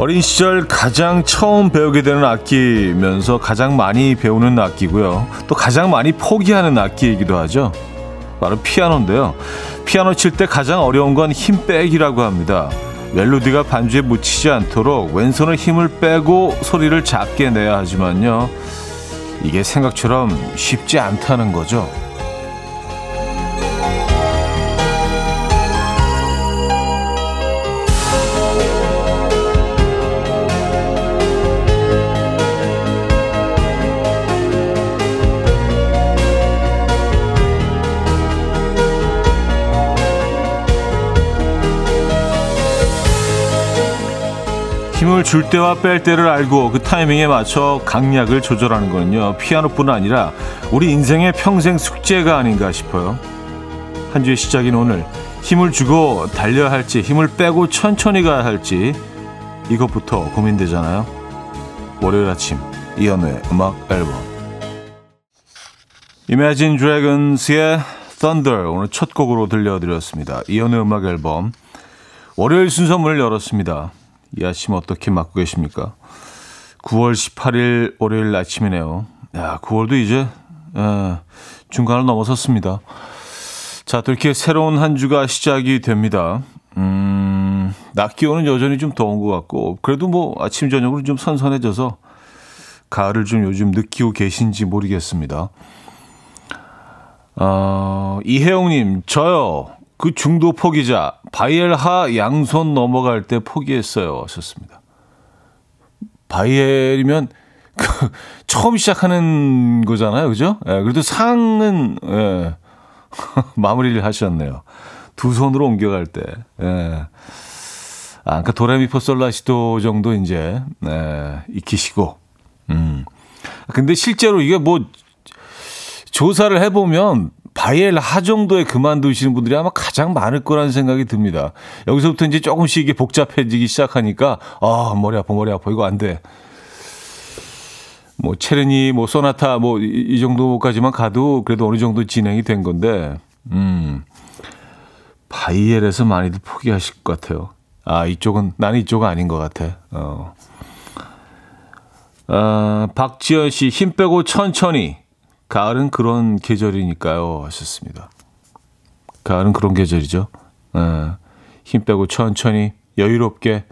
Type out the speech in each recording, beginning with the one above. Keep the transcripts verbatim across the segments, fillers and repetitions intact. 어린 시절 가장 처음 배우게 되는 악기면서 가장 많이 배우는 악기고요. 또 가장 많이 포기하는 악기이기도 하죠. 바로 피아노인데요. 피아노 칠 때 가장 어려운 건 힘 빼기라고 합니다. 멜로디가 반주에 묻히지 않도록 왼손을 힘을 빼고 소리를 작게 내야 하지만요. 이게 생각처럼 쉽지 않다는 거죠. 힘을 줄 때와 뺄 때를 알고 그 타이밍에 맞춰 강약을 조절하는 건요, 피아노뿐 아니라 우리 인생의 평생 숙제가 아닌가 싶어요. 한 주의 시작인 오늘, 힘을 주고 달려야 할지 힘을 빼고 천천히 가야 할지, 이것부터 고민되잖아요. 월요일 아침 이현우의 음악 앨범, Imagine Dragons의 Thunder 오늘 첫 곡으로 들려드렸습니다. 이현우의 음악 앨범 월요일 순서 문을 열었습니다. 이 아침 어떻게 맞고 계십니까? 구월 십팔일 월요일 아침이네요. 야, 구월도 이제 에, 중간을 넘어섰습니다. 자, 또 이렇게 새로운 한 주가 시작이 됩니다. 음, 낮 기온은 여전히 좀 더운 것 같고, 그래도 뭐 아침 저녁으로 좀 선선해져서 가을을 좀 요즘 느끼고 계신지 모르겠습니다. 어, 이혜영님, 저요. 그 중도 포기자 바이엘 하 양손 넘어갈 때 포기했어요. 하셨습니다. 바이엘이면 그, 처음 시작하는 거잖아요, 그죠? 예, 그래도 상은 예, 마무리를 하셨네요. 두 손으로 옮겨갈 때. 예. 아, 그러니까 도레미포솔라시도 정도 이제 예, 익히시고. 음. 근데 실제로 이게 뭐 조사를 해보면. 바이엘 하 정도에 그만두시는 분들이 아마 가장 많을 거라는 생각이 듭니다. 여기서부터 이제 조금씩 이게 복잡해지기 시작하니까, 아, 머리 아파, 머리 아파, 이거 안 돼. 뭐, 체르니, 뭐, 소나타, 뭐, 이, 이 정도까지만 가도 그래도 어느 정도 진행이 된 건데, 음, 바이엘에서 많이들 포기하실 것 같아요. 아, 이쪽은, 나는 이쪽은 아닌 것 같아. 어. 아, 박지연 씨, 힘 빼고 천천히. 가을은 그런 계절이니까요. 하셨습니다. 가을은 그런 계절이죠. 어, 힘 빼고 천천히 여유롭게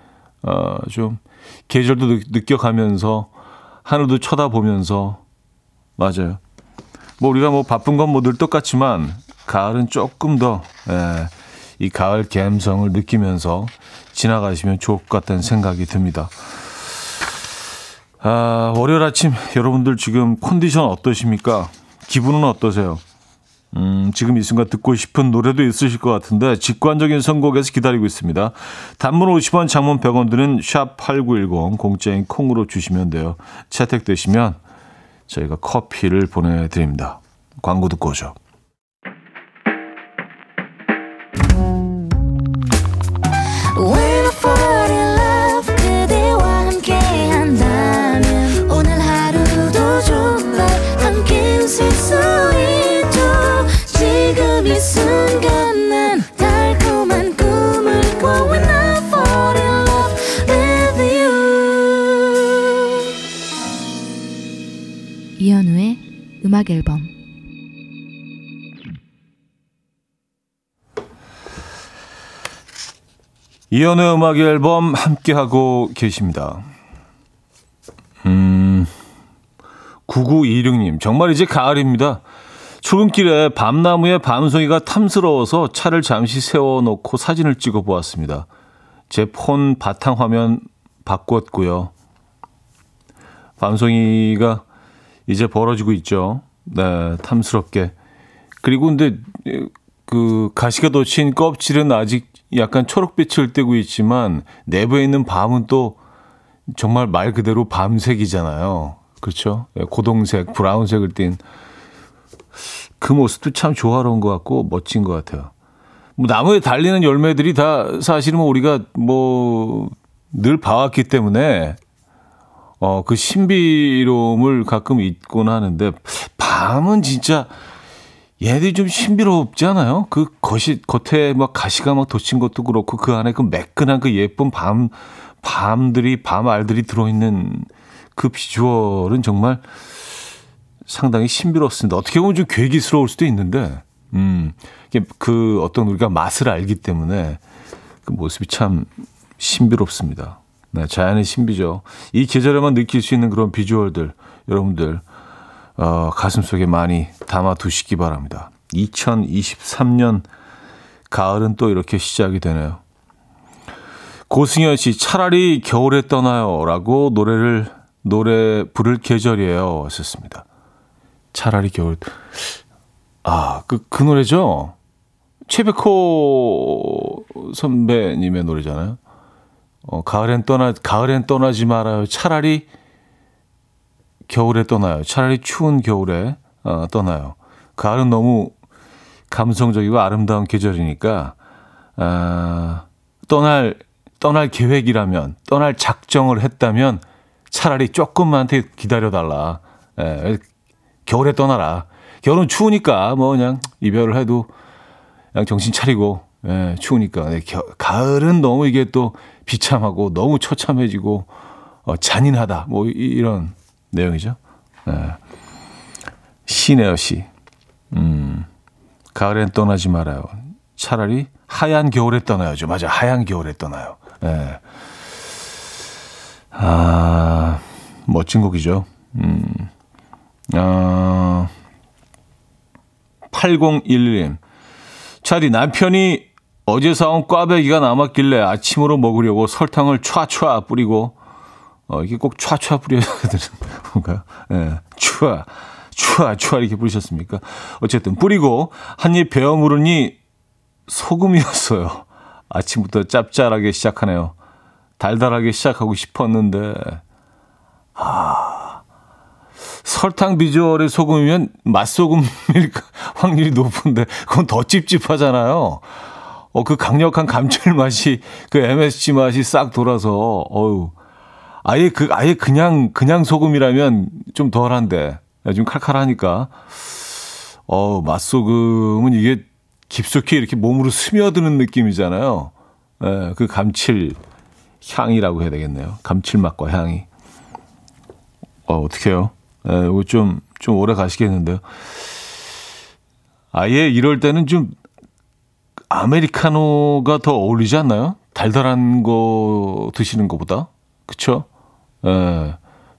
어, 좀 계절도 느, 느껴가면서 하늘도 쳐다보면서. 맞아요. 뭐 우리가 뭐 바쁜 건 뭐 늘 똑같지만 가을은 조금 더 이 가을 감성을 느끼면서 지나가시면 좋을 것 같다는 생각이 듭니다. 아, 월요일 아침 여러분들 지금 컨디션 어떠십니까? 기분은 어떠세요? 음, 지금 이 순간 듣고 싶은 노래도 있으실 것 같은데 직관적인 선곡에서 기다리고 있습니다. 단문 오십 원, 장문 백 원 드는 샵 팔구일공, 공짜인 콩으로 주시면 돼요. 채택되시면 저희가 커피를 보내드립니다. 광고 듣고 오죠. 이현우의 음악 앨범. 이현우의 음악 앨범 함께 하고 계십니다. 음, 구구이육 님, 정말 이제 가을입니다. 출근길에 밤나무에 밤송이가 탐스러워서 차를 잠시 세워놓고 사진을 찍어보았습니다. 제 폰 바탕화면 바꿨고요. 밤송이가 이제 벌어지고 있죠. 네, 탐스럽게. 그리고 근데 그 가시가 돋친 껍질은 아직 약간 초록빛을 띠고 있지만 내부에 있는 밤은 또 정말 말 그대로 밤색이잖아요. 그렇죠? 고동색, 브라운색을 띤 그 모습도 참 조화로운 것 같고 멋진 것 같아요. 뭐 나무에 달리는 열매들이 다 사실은 우리가 뭐 늘 봐왔기 때문에 어, 그 신비로움을 가끔 잊곤 하는데 밤은 진짜 얘들이 좀 신비롭지 않아요? 그 겉이, 겉에 막 가시가 막 돋친 것도 그렇고, 그 안에 그 매끈한 그 예쁜 밤, 밤들이, 밤알들이 들어있는 그 비주얼은 정말 상당히 신비롭습니다. 어떻게 보면 좀 괴기스러울 수도 있는데, 음, 그 어떤 우리가 맛을 알기 때문에 그 모습이 참 신비롭습니다. 네, 자연의 신비죠. 이 계절에만 느낄 수 있는 그런 비주얼들, 여러분들, 어, 가슴속에 많이 담아두시기 바랍니다. 이천이십삼 년 가을은 또 이렇게 시작이 되네요. 고승현 씨, 차라리 겨울에 떠나요 라고 노래를 노래 부를 계절이에요 하셨습니다. 차라리 겨울. 아, 그, 그 노래죠. 최백호 선배님의 노래잖아요. 어, 가을엔 떠나 가을엔 떠나지 말아요. 차라리 겨울에 떠나요. 차라리 추운 겨울에 어, 떠나요. 가을은 너무 감성적이고 아름다운 계절이니까 어, 떠날 떠날 계획이라면 떠날 작정을 했다면 차라리 조금만 더 기다려달라. 에, 겨울에 떠나라. 겨울은 추우니까 뭐 그냥 이별을 해도 그냥 정신 차리고 에, 추우니까. 겨, 가을은 너무 이게 또 비참하고 너무 처참해지고 어, 잔인하다. 뭐 이, 이런. 내용이죠. 네. 시네어 씨. 음, 가을엔 떠나지 말아요. 차라리 하얀 겨울에 떠나야죠. 맞아. 하얀 겨울에 떠나요. 네. 아, 멋진 곡이죠. 음, 아, 팔공일일 님. 차디 남편이 어제 사온 꽈배기가 남았길래 아침으로 먹으려고 설탕을 촤촤 뿌리고 어, 이게 꼭 촤촤 뿌려야 되는 건가요? 예. 촤, 촤, 촤 이렇게 뿌리셨습니까? 어쨌든 뿌리고 한입 베어 물으니 소금이었어요. 아침부터 짭짤하게 시작하네요. 달달하게 시작하고 싶었는데, 아, 설탕 비주얼의 소금이면 맛소금일 확률이 높은데, 그건 더 찝찝하잖아요. 어, 그 강력한 감칠맛이, 그 엠에스지 맛이 싹 돌아서, 어우. 아예 그 아예 그냥 그냥 소금이라면 좀 덜한데 좀 칼칼하니까 어 맛소금은 이게 깊숙이 이렇게 몸으로 스며드는 느낌이잖아요. 예, 그 감칠 향이라고 해야 되겠네요. 감칠맛과 향이. 어 어떡해요? 예, 이거 좀 좀 오래 가시겠는데요. 아예 이럴 때는 좀 아메리카노가 더 어울리지 않나요? 달달한 거 드시는 것보다. 그쵸? 예,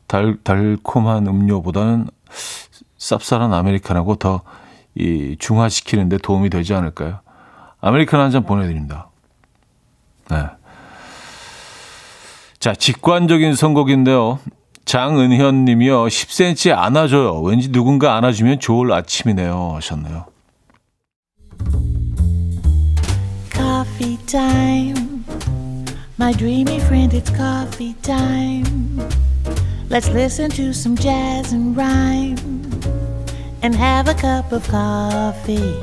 달, 달콤한 음료보다는 쌉쌀한 아메리카노고 더 이 중화시키는 데 도움이 되지 않을까요? 아메리카노 한 잔 보내드립니다. 예. 자, 직관적인 선곡인데요. 장은현 님이요. 십 센티미터 안아줘요. 왠지 누군가 안아주면 좋을 아침이네요 하셨네요. 커피 타임 My dreamy friend, it's coffee time. Let's listen to some jazz and rhyme and have a cup of coffee.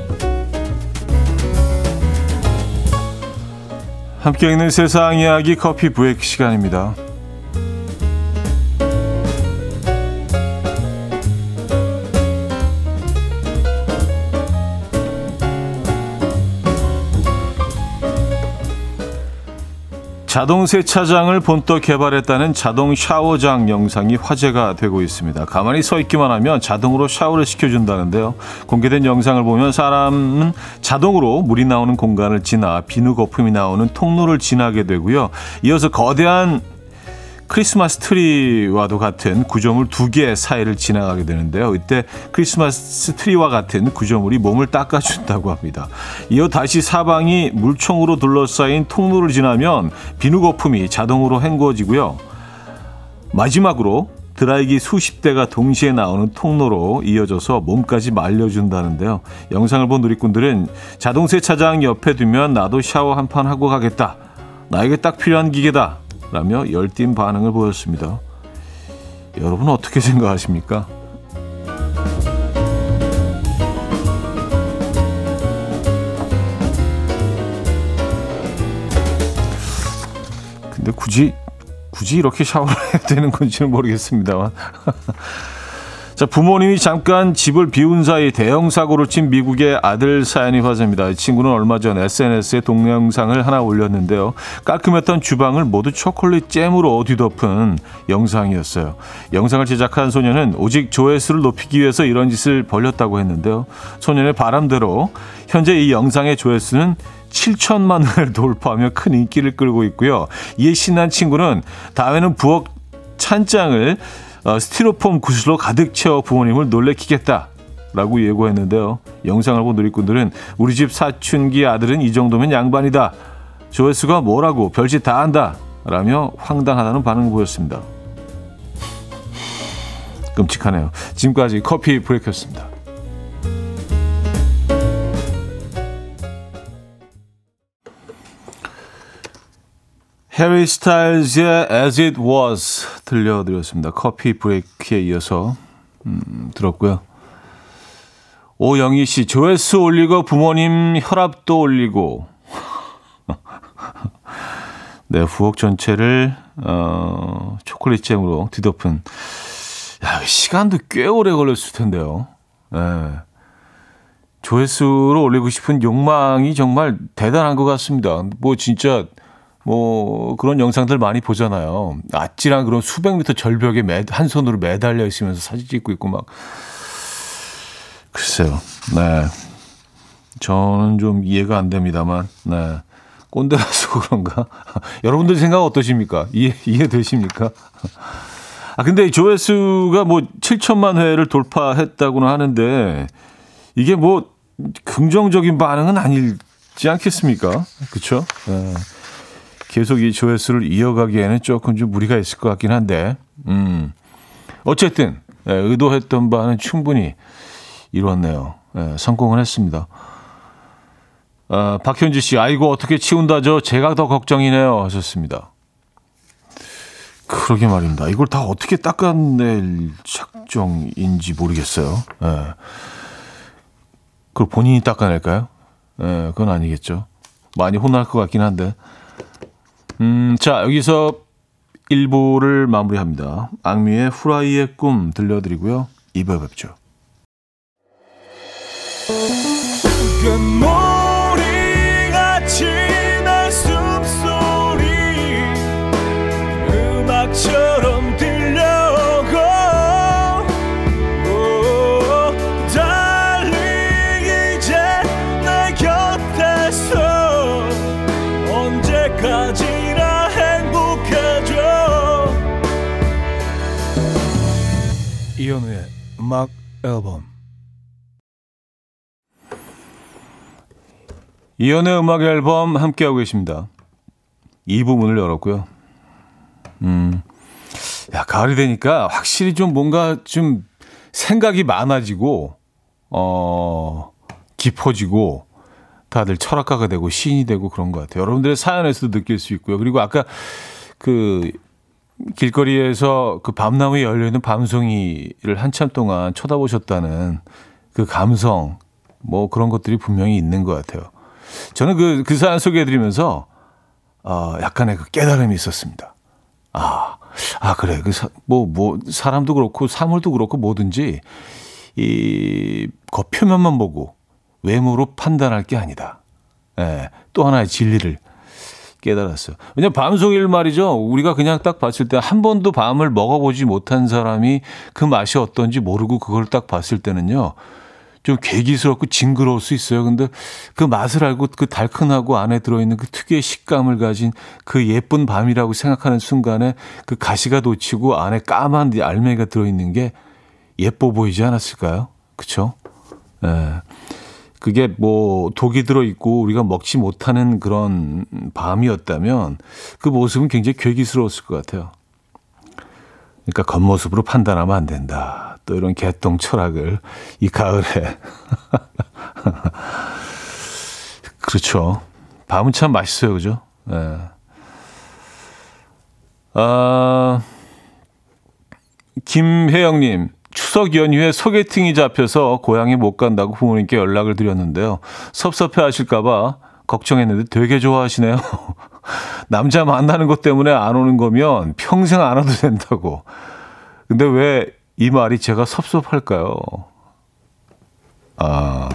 함께 있는 세상 이야기 커피 브레이크 시간입니다. 자동세차장을 본떠 개발했다는 자동 샤워장 영상이 화제가 되고 있습니다. 가만히 서 있기만 하면 자동으로 샤워를 시켜준다는데요. 공개된 영상을 보면 사람은 자동으로 물이 나오는 공간을 지나 비누 거품이 나오는 통로를 지나게 되고요. 이어서 거대한 크리스마스 트리와도 같은 구조물 두 개 사이를 지나가게 되는데요. 이때 크리스마스 트리와 같은 구조물이 몸을 닦아준다고 합니다. 이어 다시 사방이 물총으로 둘러싸인 통로를 지나면 비누 거품이 자동으로 헹궈지고요. 마지막으로 드라이기 수십 대가 동시에 나오는 통로로 이어져서 몸까지 말려준다는데요. 영상을 본 누리꾼들은 자동 세차장 옆에 두면 나도 샤워 한 판 하고 가겠다. 나에게 딱 필요한 기계다. 라며 열띤 반응을 보였습니다. 여러분 어떻게 생각하십니까? 근데 굳이 굳이 이렇게 샤워를 해야 되는 건지는 모르겠습니다만 자, 부모님이 잠깐 집을 비운 사이 대형 사고를 친 미국의 아들 사연이 화제입니다. 이 친구는 얼마 전 에스엔에스에 동영상을 하나 올렸는데요. 깔끔했던 주방을 모두 초콜릿 잼으로 뒤덮은 영상이었어요. 영상을 제작한 소년은 오직 조회수를 높이기 위해서 이런 짓을 벌였다고 했는데요. 소년의 바람대로 현재 이 영상의 조회수는 칠천만 회를 돌파하며 큰 인기를 끌고 있고요. 이에 신난 친구는 다음에는 부엌 찬장을 스티로폼 구슬로 가득 채워 부모님을 놀래키겠다라고 예고했는데요. 영상을 본 누리꾼들은 우리 집 사춘기 아들은 이 정도면 양반이다. 조회수가 뭐라고 별짓 다 한다. 라며 황당하다는 반응을 보였습니다. 끔찍하네요. 지금까지 커피 브레이크였습니다. 해리 스타일즈의 As It Was 들려드렸습니다. 커피 브레이크에 이어서 음, 들었고요. 오영희 씨, 조회수 올리고 부모님 혈압도 올리고 네, 부엌 전체를 어, 초콜릿잼으로 뒤덮은. 야, 시간도 꽤 오래 걸렸을 텐데요. 네. 조회수로 올리고 싶은 욕망이 정말 대단한 것 같습니다. 뭐 진짜 뭐 그런 영상들 많이 보잖아요. 아찔한 그런 수백 미터 절벽에 매, 한 손으로 매달려 있으면서 사진 찍고 있고 막. 글쎄요. 네, 저는 좀 이해가 안 됩니다만. 네, 꼰대라서 그런가? 여러분들 생각 어떠십니까? 이해 이해되십니까? 아 근데 조회수가 뭐 칠천만 회를 돌파했다고는 하는데 이게 뭐 긍정적인 반응은 아니지 않겠습니까? 그렇죠? 네. 계속 이 조회수를 이어가기에는 조금 좀 무리가 있을 것 같긴 한데, 음, 어쨌든, 예, 의도했던 바는 충분히 이뤘네요. 예, 성공을 했습니다. 아, 박현지 씨, 아이고, 어떻게 치운다죠? 제가 더 걱정이네요. 하셨습니다. 그러게 말입니다. 이걸 다 어떻게 닦아낼 작정인지 모르겠어요. 예. 그걸 본인이 닦아낼까요? 예, 그건 아니겠죠. 많이 혼날 것 같긴 한데. 음, 자, 여기서 일 부를 마무리합니다. 악뮤의 후라이의 꿈 들려드리고요. 이 부에 뵙죠. 금모리같이 날 숨소리 음악처럼 들려오고 달리 이제 내 곁에서 언제까지 이현우의 음악 앨범. 이현우의 음악 앨범 함께하고 계십니다. 이 부분을 열었고요. 음, 야, 가을이 되니까 확실히 좀 뭔가 좀 생각이 많아지고 어, 깊어지고 다들 철학가가 되고 시인이 되고 그런 것 같아요. 여러분들의 사연에서도 느낄 수 있고요. 그리고 아까 그 길거리에서 그 밤나무에 열려있는 밤송이를 한참 동안 쳐다보셨다는 그 감성, 뭐 그런 것들이 분명히 있는 것 같아요. 저는 그, 그 사연 소개해드리면서, 어, 약간의 그 깨달음이 있었습니다. 아, 아, 그래. 그 사, 뭐, 뭐, 사람도 그렇고, 사물도 그렇고, 뭐든지, 이, 겉표면만 보고 외모로 판단할 게 아니다. 예, 또 하나의 진리를 깨달았어요. 왜냐면 밤송이를 말이죠. 우리가 그냥 딱 봤을 때 한 번도 밤을 먹어보지 못한 사람이 그 맛이 어떤지 모르고 그걸 딱 봤을 때는요. 좀 괴기스럽고 징그러울 수 있어요. 근데 그 맛을 알고 그 달큰하고 안에 들어있는 그 특유의 식감을 가진 그 예쁜 밤이라고 생각하는 순간에 그 가시가 돋치고 안에 까만 알맹이가 들어있는 게 예뻐 보이지 않았을까요? 그렇죠? 네. 그게 뭐 독이 들어있고 우리가 먹지 못하는 그런 밤이었다면 그 모습은 굉장히 괴기스러웠을 것 같아요. 그러니까 겉모습으로 판단하면 안 된다. 또 이런 개똥 철학을 이 가을에. 그렇죠. 밤은 참 맛있어요. 그죠? 네. 아, 김혜영님. 추석 연휴에 소개팅이 잡혀서 고향에 못 간다고 부모님께 연락을 드렸는데요. 섭섭해하실까 봐 걱정했는데 되게 좋아하시네요. 남자 만나는 것 때문에 안 오는 거면 평생 안 와도 된다고. 근데 왜 이 말이 제가 섭섭할까요? 아,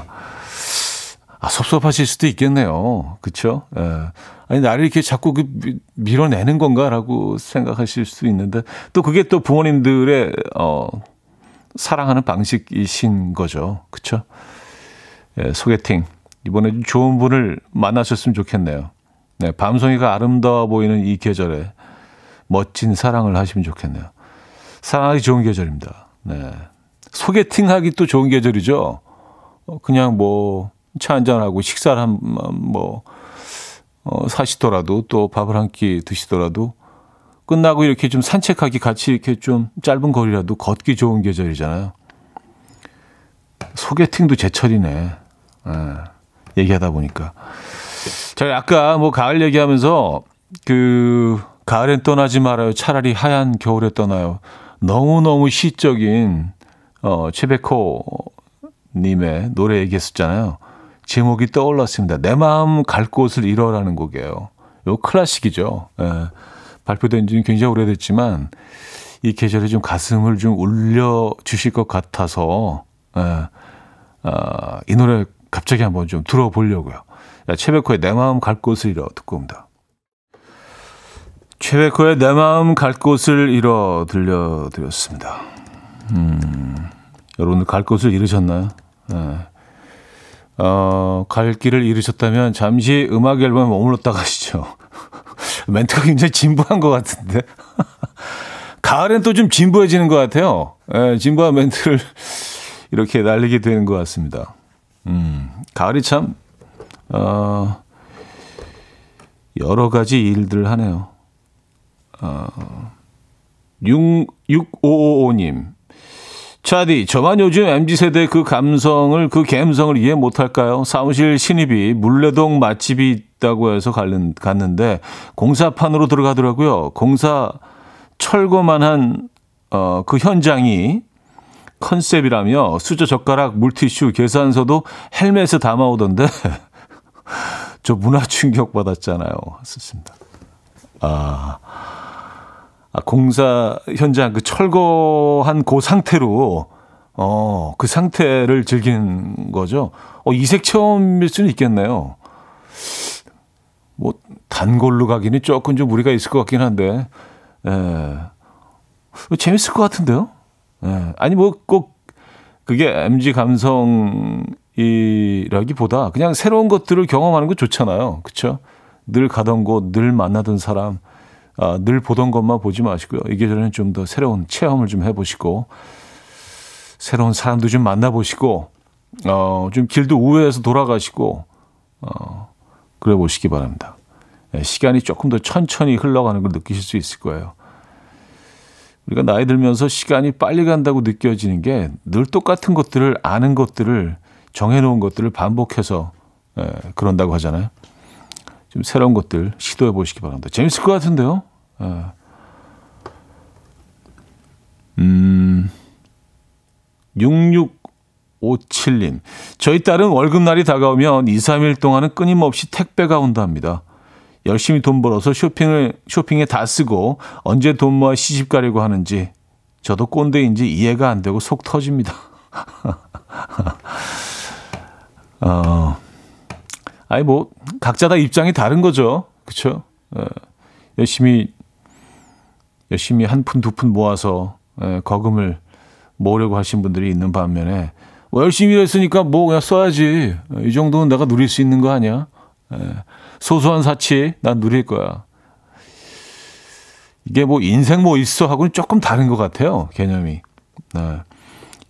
아 섭섭하실 수도 있겠네요. 그렇죠? 예. 아니 나를 이렇게 자꾸 그 밀어내는 건가라고 생각하실 수도 있는데 또 그게 또 부모님들의 어, 사랑하는 방식이신 거죠. 그렇죠? 예, 소개팅. 이번에 좋은 분을 만나셨으면 좋겠네요. 네, 밤송이가 아름다워 보이는 이 계절에 멋진 사랑을 하시면 좋겠네요. 사랑하기 좋은 계절입니다. 네. 소개팅하기 또 좋은 계절이죠. 그냥 뭐 차 한잔하고 식사를 한, 뭐 어, 사시더라도 또 밥을 한 끼 드시더라도 끝나고 이렇게 좀 산책하기 같이 이렇게 좀 짧은 거리라도 걷기 좋은 계절이잖아요. 소개팅도 제철이네. 네. 얘기하다 보니까 제가 아까 뭐 가을 얘기하면서 그 가을엔 떠나지 말아요. 차라리 하얀 겨울에 떠나요. 너무너무 시적인 어, 최백호 님의 노래 얘기했었잖아요. 제목이 떠올랐습니다. 내 마음 갈 곳을 잃어라는 곡이에요. 이거 클래식이죠. 예, 발표된 지는 굉장히 오래됐지만 이 계절에 좀 가슴을 좀 울려주실 것 같아서 예, 아, 이 노래 갑자기 한번 좀 들어보려고요. 최백호의 내 마음 갈 곳을 잃어 듣고 옵니다. 최백호의 내 마음 갈 곳을 잃어 들려드렸습니다. 음, 여러분들 갈 곳을 잃으셨나요? 네. 어, 갈 길을 잃으셨다면 잠시 음악 앨범에 머물렀다 가시죠. 멘트가 굉장히 진부한 것 같은데 가을엔 또 좀 진부해지는 것 같아요. 네, 진부한 멘트를 이렇게 날리게 되는 것 같습니다. 음, 가을이 참 어, 여러 가지 일들을 하네요. 어, 육오오오님 차디 저만 요즘 엠지세대 그 감성을 그 감성을 이해 못할까요? 사무실 신입이 물레동 맛집이 있다고 해서 갔는데 공사판으로 들어가더라고요. 공사 철거만 한 어, 그 현장이 컨셉이라며 수저 젓가락 물티슈 계산서도 헬멧에 담아오던데 저 문화 충격 받았잖아요. 썼습니다. 아, 아 공사 현장 그 철거한 그 상태로 어, 그 상태를 즐기는 거죠. 어, 이색 체험일 수는 있겠네요. 뭐 단골로 가기는 조금 좀 무리가 있을 것 같긴 한데 예. 재밌을 것 같은데요. 예. 아니 뭐 꼭 그게 엠지 감성이라기보다 그냥 새로운 것들을 경험하는 거 좋잖아요. 그렇죠? 늘 가던 곳, 늘 만나던 사람, 아, 늘 보던 것만 보지 마시고요. 이 계절에는 좀 더 새로운 체험을 좀 해보시고 새로운 사람도 좀 만나보시고 어, 좀 길도 우회해서 돌아가시고 어, 그래 보시기 바랍니다. 예, 시간이 조금 더 천천히 흘러가는 걸 느끼실 수 있을 거예요. 우리가 나이 들면서 시간이 빨리 간다고 느껴지는 게 늘 똑같은 것들을 아는 것들을 정해놓은 것들을 반복해서 예, 그런다고 하잖아요. 좀 새로운 것들 시도해 보시기 바랍니다. 재밌을 것 같은데요. 예. 음, 육육오칠님 저희 딸은 월급날이 다가오면 이삼일 동안은 끊임없이 택배가 온답니다. 열심히 돈 벌어서 쇼핑을, 쇼핑에 다 쓰고 언제 돈 모아 시집 가려고 하는지 저도 꼰대인지 이해가 안 되고 속 터집니다. 어, 아니 뭐 각자 다 입장이 다른 거죠. 그렇죠? 예, 열심히 열심히 한 푼 두 푼 모아서 예, 거금을 모으려고 하신 분들이 있는 반면에 뭐 열심히 일했으니까 뭐 그냥 써야지. 이 정도는 내가 누릴 수 있는 거 아니야? 예. 소소한 사치 난 누릴 거야. 이게 뭐 인생 뭐 있어 하고는 조금 다른 것 같아요. 개념이. 네.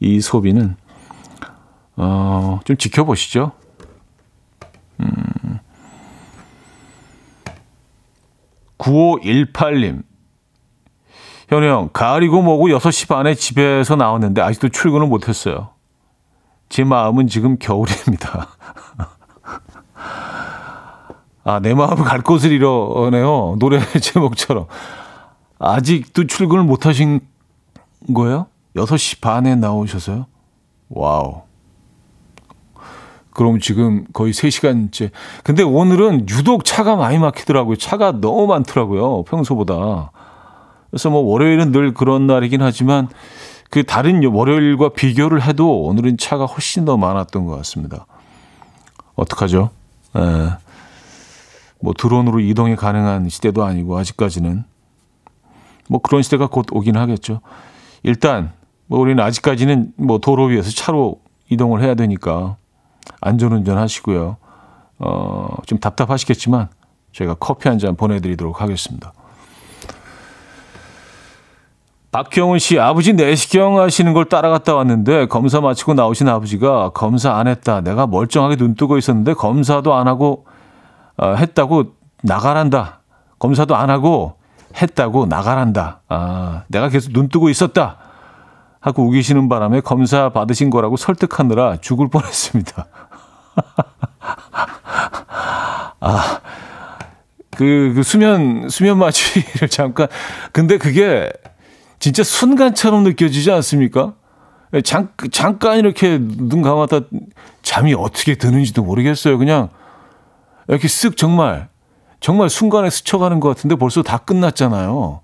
이 소비는 어, 좀 지켜보시죠. 음. 구오일팔님 현우 형 가을이고 뭐고 여섯 시 반에 집에서 나왔는데 아직도 출근을 못했어요. 제 마음은 지금 겨울입니다. 아, 내 마음 갈 곳을 잃어네요. 노래 제목처럼. 아직도 출근을 못 하신 거예요? 여섯 시 반에 나오셔서요? 와우. 그럼 지금 거의 세 시간째. 근데 오늘은 유독 차가 많이 막히더라고요. 차가 너무 많더라고요. 평소보다. 그래서 뭐 월요일은 늘 그런 날이긴 하지만 그 다른 월요일과 비교를 해도 오늘은 차가 훨씬 더 많았던 것 같습니다. 어떡하죠? 에, 뭐 드론으로 이동이 가능한 시대도 아니고 아직까지는 뭐 그런 시대가 곧 오긴 하겠죠. 일단 뭐 우리는 아직까지는 뭐 도로 위에서 차로 이동을 해야 되니까 안전운전 하시고요. 어, 좀 답답하시겠지만 저희가 커피 한 잔 보내드리도록 하겠습니다. 박경훈 씨, 아버지 내시경 하시는 걸 따라갔다 왔는데 검사 마치고 나오신 아버지가 검사 안 했다. 내가 멀쩡하게 눈 뜨고 있었는데 검사도 안 하고 어, 했다고 나가란다. 검사도 안 하고 했다고 나가란다. 아, 내가 계속 눈 뜨고 있었다. 하고 우기시는 바람에 검사 받으신 거라고 설득하느라 죽을 뻔했습니다. 아, 그, 그 수면 수면 마취를 잠깐. 근데 그게 진짜 순간처럼 느껴지지 않습니까? 잠, 잠깐 이렇게 눈 감았다 잠이 어떻게 드는지도 모르겠어요. 그냥 이렇게 쓱 정말 정말 순간에 스쳐가는 것 같은데 벌써 다 끝났잖아요.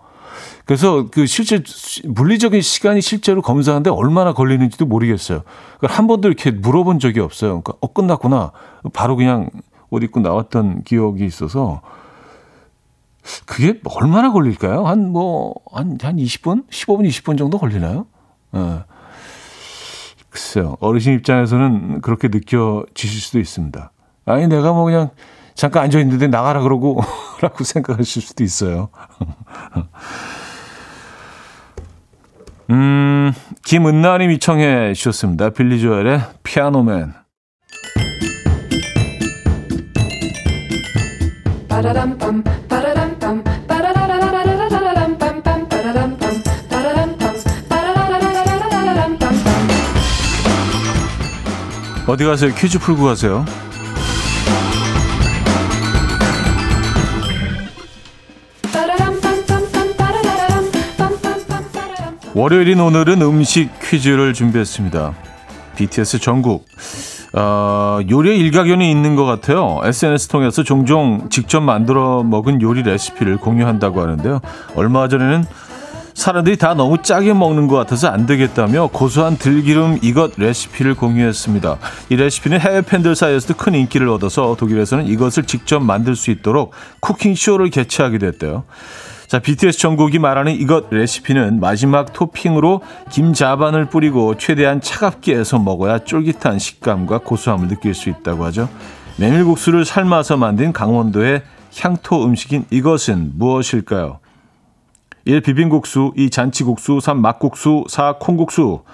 그래서 그 실제 물리적인 시간이 실제로 검사하는데 얼마나 걸리는지도 모르겠어요. 그러니까 한 번도 이렇게 물어본 적이 없어요. 그러니까 어 끝났구나. 바로 그냥 옷 입고 나왔던 기억이 있어서 그게 얼마나 걸릴까요? 한 뭐 한 한 이십 분, 십오 분, 이십 분 정도 걸리나요? 예. 글쎄요. 어르신 입장에서는 그렇게 느껴지실 수도 있습니다. 아니 내가 뭐 그냥 잠깐 앉아 있는데 나가라 그러고 라고 생각하실 수도 있어요. 음, 김은나님이 청해 주셨습니다. 빌리 조엘의 피아노맨. 어디 가세요? 퀴즈 풀고 가세요. 월요일인 오늘은 음식 퀴즈를 준비했습니다. 비티에스 정국. 어, 요리에 일가견이 있는 것 같아요. 에스엔에스 통해서 종종 직접 만들어 먹은 요리 레시피를 공유한다고 하는데요. 얼마 전에는 사람들이 다 너무 짜게 먹는 것 같아서 안 되겠다며 고소한 들기름 이것 레시피를 공유했습니다. 이 레시피는 해외 팬들 사이에서도 큰 인기를 얻어서 독일에서는 이것을 직접 만들 수 있도록 쿠킹쇼를 개최하기도 했대요. 자, 비티에스 정국이 말하는 이것 레시피는 마지막 토핑으로 김자반을 뿌리고 최대한 차갑게 해서 먹어야 쫄깃한 식감과 고소함을 느낄 수 있다고 하죠. 메밀국수를 삶아서 만든 강원도의 향토 음식인 이것은 무엇일까요? 일. 비빔국수, 이. 잔치국수, 삼. 막국수, 사. 콩국수.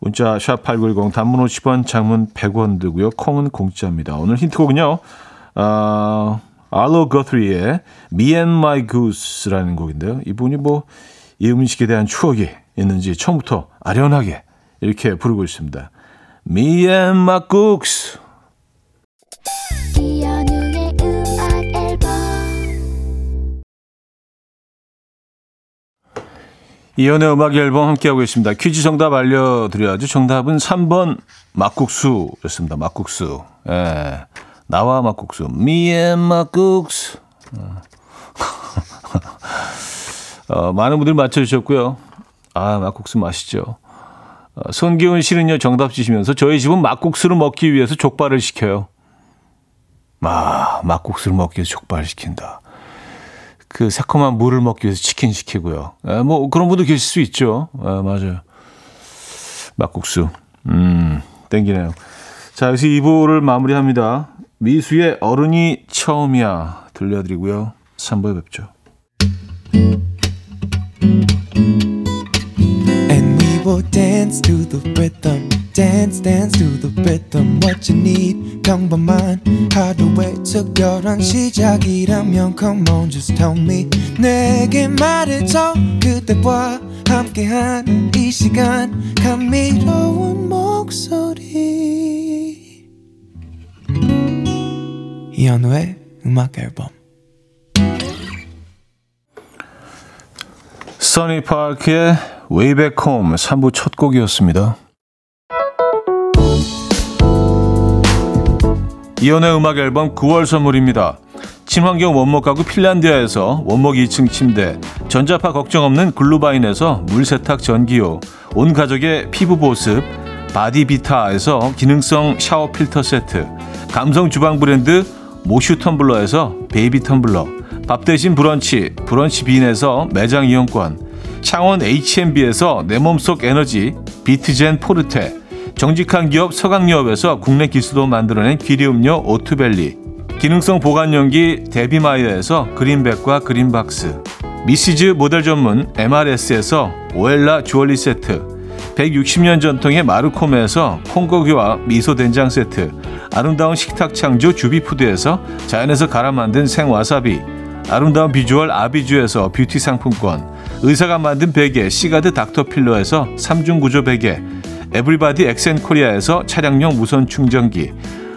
문자 샵팔구일공, 단문 오십 원, 장문 백 원 되고요. 콩은 공짜입니다. 오늘 힌트곡은요. 어... 알로 거트리의 Me and My Goose라는 곡인데요. 이분이 뭐 이 음식에 대한 추억이 있는지 처음부터 아련하게 이렇게 부르고 있습니다. Me and My Goose. 이현우의 음악 앨범. 이현우의 음악 앨범 함께하고 있습니다. 퀴즈 정답 알려드려야죠. 정답은 삼 번 막국수였습니다. 막국수. 예. 나와 막국수, Me and 막국수. 어, 많은 분들 맞춰주셨고요. 아, 막국수 맛있죠. 어, 손기훈 씨는요, 정답 주시면서 저희 집은 막국수를 먹기 위해서 족발을 시켜요. 아, 막국수를 먹기 위해서 족발을 시킨다. 그 새콤한 물을 먹기 위해서 치킨 시키고요. 에, 뭐 그런 분도 계실 수 있죠. 에, 맞아요. 막국수. 음, 땡기네요. 자, 여기서 이 부를 마무리합니다. 미수의 어른이 처음이야 들려드리고요. 삼 부에 뵙죠. And we will dance to the rhythm. Dance, dance to the rhythm. What you need, 평범한 하루의 특별한 시작이라면 come on, just tell me. 내게 말해줘 그대와 함께한 이 시간 감미로운 목소리. 이현우의 음악 앨범. 써니 파크의 웨이백 홈 삼 부 첫 곡이었습니다. 이현우의 음악 앨범 구월 선물입니다. 친환경 원목 가구 핀란디아에서 원목 이 층 침대, 전자파 걱정 없는 글루바인에서 물세탁 전기요, 온 가족의 피부 보습 바디비타에서 기능성 샤워 필터 세트, 감성 주방 브랜드 모슈 텀블러에서 베이비 텀블러, 밥 대신 브런치 브런치 빈에서 매장 이용권, 창원 에이치엠비에서 내 몸속 에너지 비트젠 포르테, 정직한 기업 서강유업에서 국내 기수도 만들어낸 기리음료 오트밸리, 기능성 보관용기 데비마이어에서 그린백과 그린박스, 미시즈 모델 전문 엠알에스에서 오엘라 주얼리 세트, 백육십 년 전통의 마르코메에서 콩고기와 미소된장 세트, 아름다운 식탁 창조 주비푸드에서 자연에서 갈아 만든 생와사비, 아름다운 비주얼 아비주에서 뷰티 상품권, 의사가 만든 베개 시가드 닥터필러에서 삼중 구조 베개, 에블바디 엑센코리아에서 차량용 무선 충전기,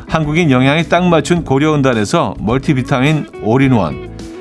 한국인 영양에 딱 맞춘 고려온단에서 멀티비타민 올인원,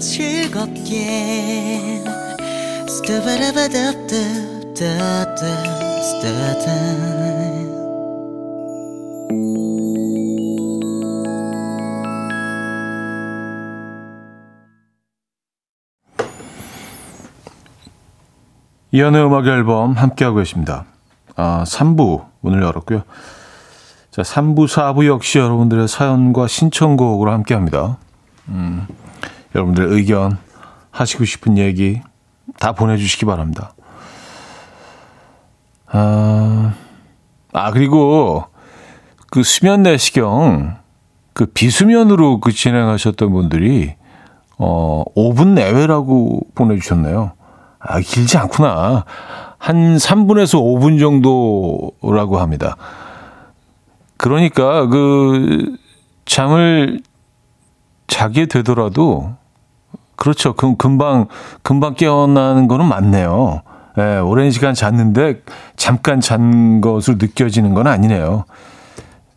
즐겁게 이연의 음악 앨범 함께하고 계십니다. 아, 삼 부 문을 열었고요. 자, 삼 부, 사 부 역시 여러분들의 사연과 신청곡으로 함께합니다. 음, 여러분들 의견, 하시고 싶은 얘기 다 보내주시기 바랍니다. 아, 아 그리고 그 수면 내시경, 그 비수면으로 그 진행하셨던 분들이 어, 오 분 내외라고 보내주셨네요. 아, 길지 않구나. 한 삼 분에서 오 분 정도라고 합니다. 그러니까 그 잠을 자게 되더라도, 그렇죠. 그럼 금방, 금방 깨어나는 거는 맞네요. 예, 오랜 시간 잤는데, 잠깐 잔 것으로 느껴지는 건 아니네요.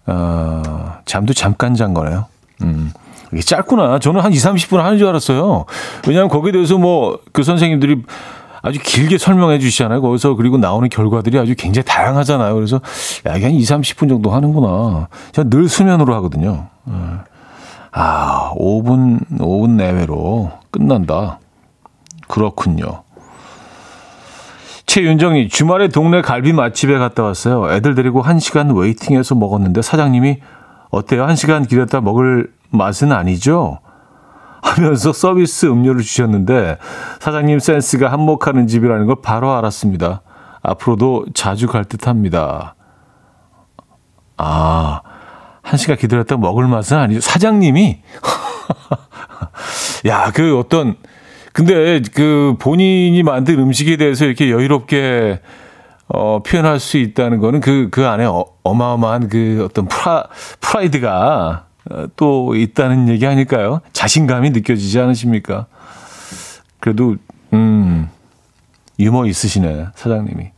어, 잠도 잠깐 잔 거네요. 음, 이게 짧구나. 저는 한 이삼십 분 하는 줄 알았어요. 왜냐하면 거기에 대해서 뭐, 그 선생님들이 아주 길게 설명해 주시잖아요. 거기서 그리고 나오는 결과들이 아주 굉장히 다양하잖아요. 그래서, 야, 이게 한 이삼십 분 정도 하는구나. 제가 늘 수면으로 하거든요. 예. 아, 오 분, 오 분 내외로 끝난다. 그렇군요. 최윤정이 주말에 동네 갈비 맛집에 갔다 왔어요. 애들 데리고 한 시간 웨이팅해서 먹었는데 사장님이 어때요? 한 시간 기다렸다 먹을 맛은 아니죠? 하면서 서비스 음료를 주셨는데 사장님 센스가 한몫하는 집이라는 걸 바로 알았습니다. 앞으로도 자주 갈 듯합니다. 아... 한 시간 기다렸다 먹을 맛은 아니죠. 사장님이. 야, 그 어떤, 근데 그 본인이 만든 음식에 대해서 이렇게 여유롭게, 어, 표현할 수 있다는 거는 그, 그 안에 어, 어마어마한 그 어떤 프라, 프라이드가 또 있다는 얘기 아닐까요? 자신감이 느껴지지 않으십니까? 그래도, 음, 유머 있으시네, 사장님이.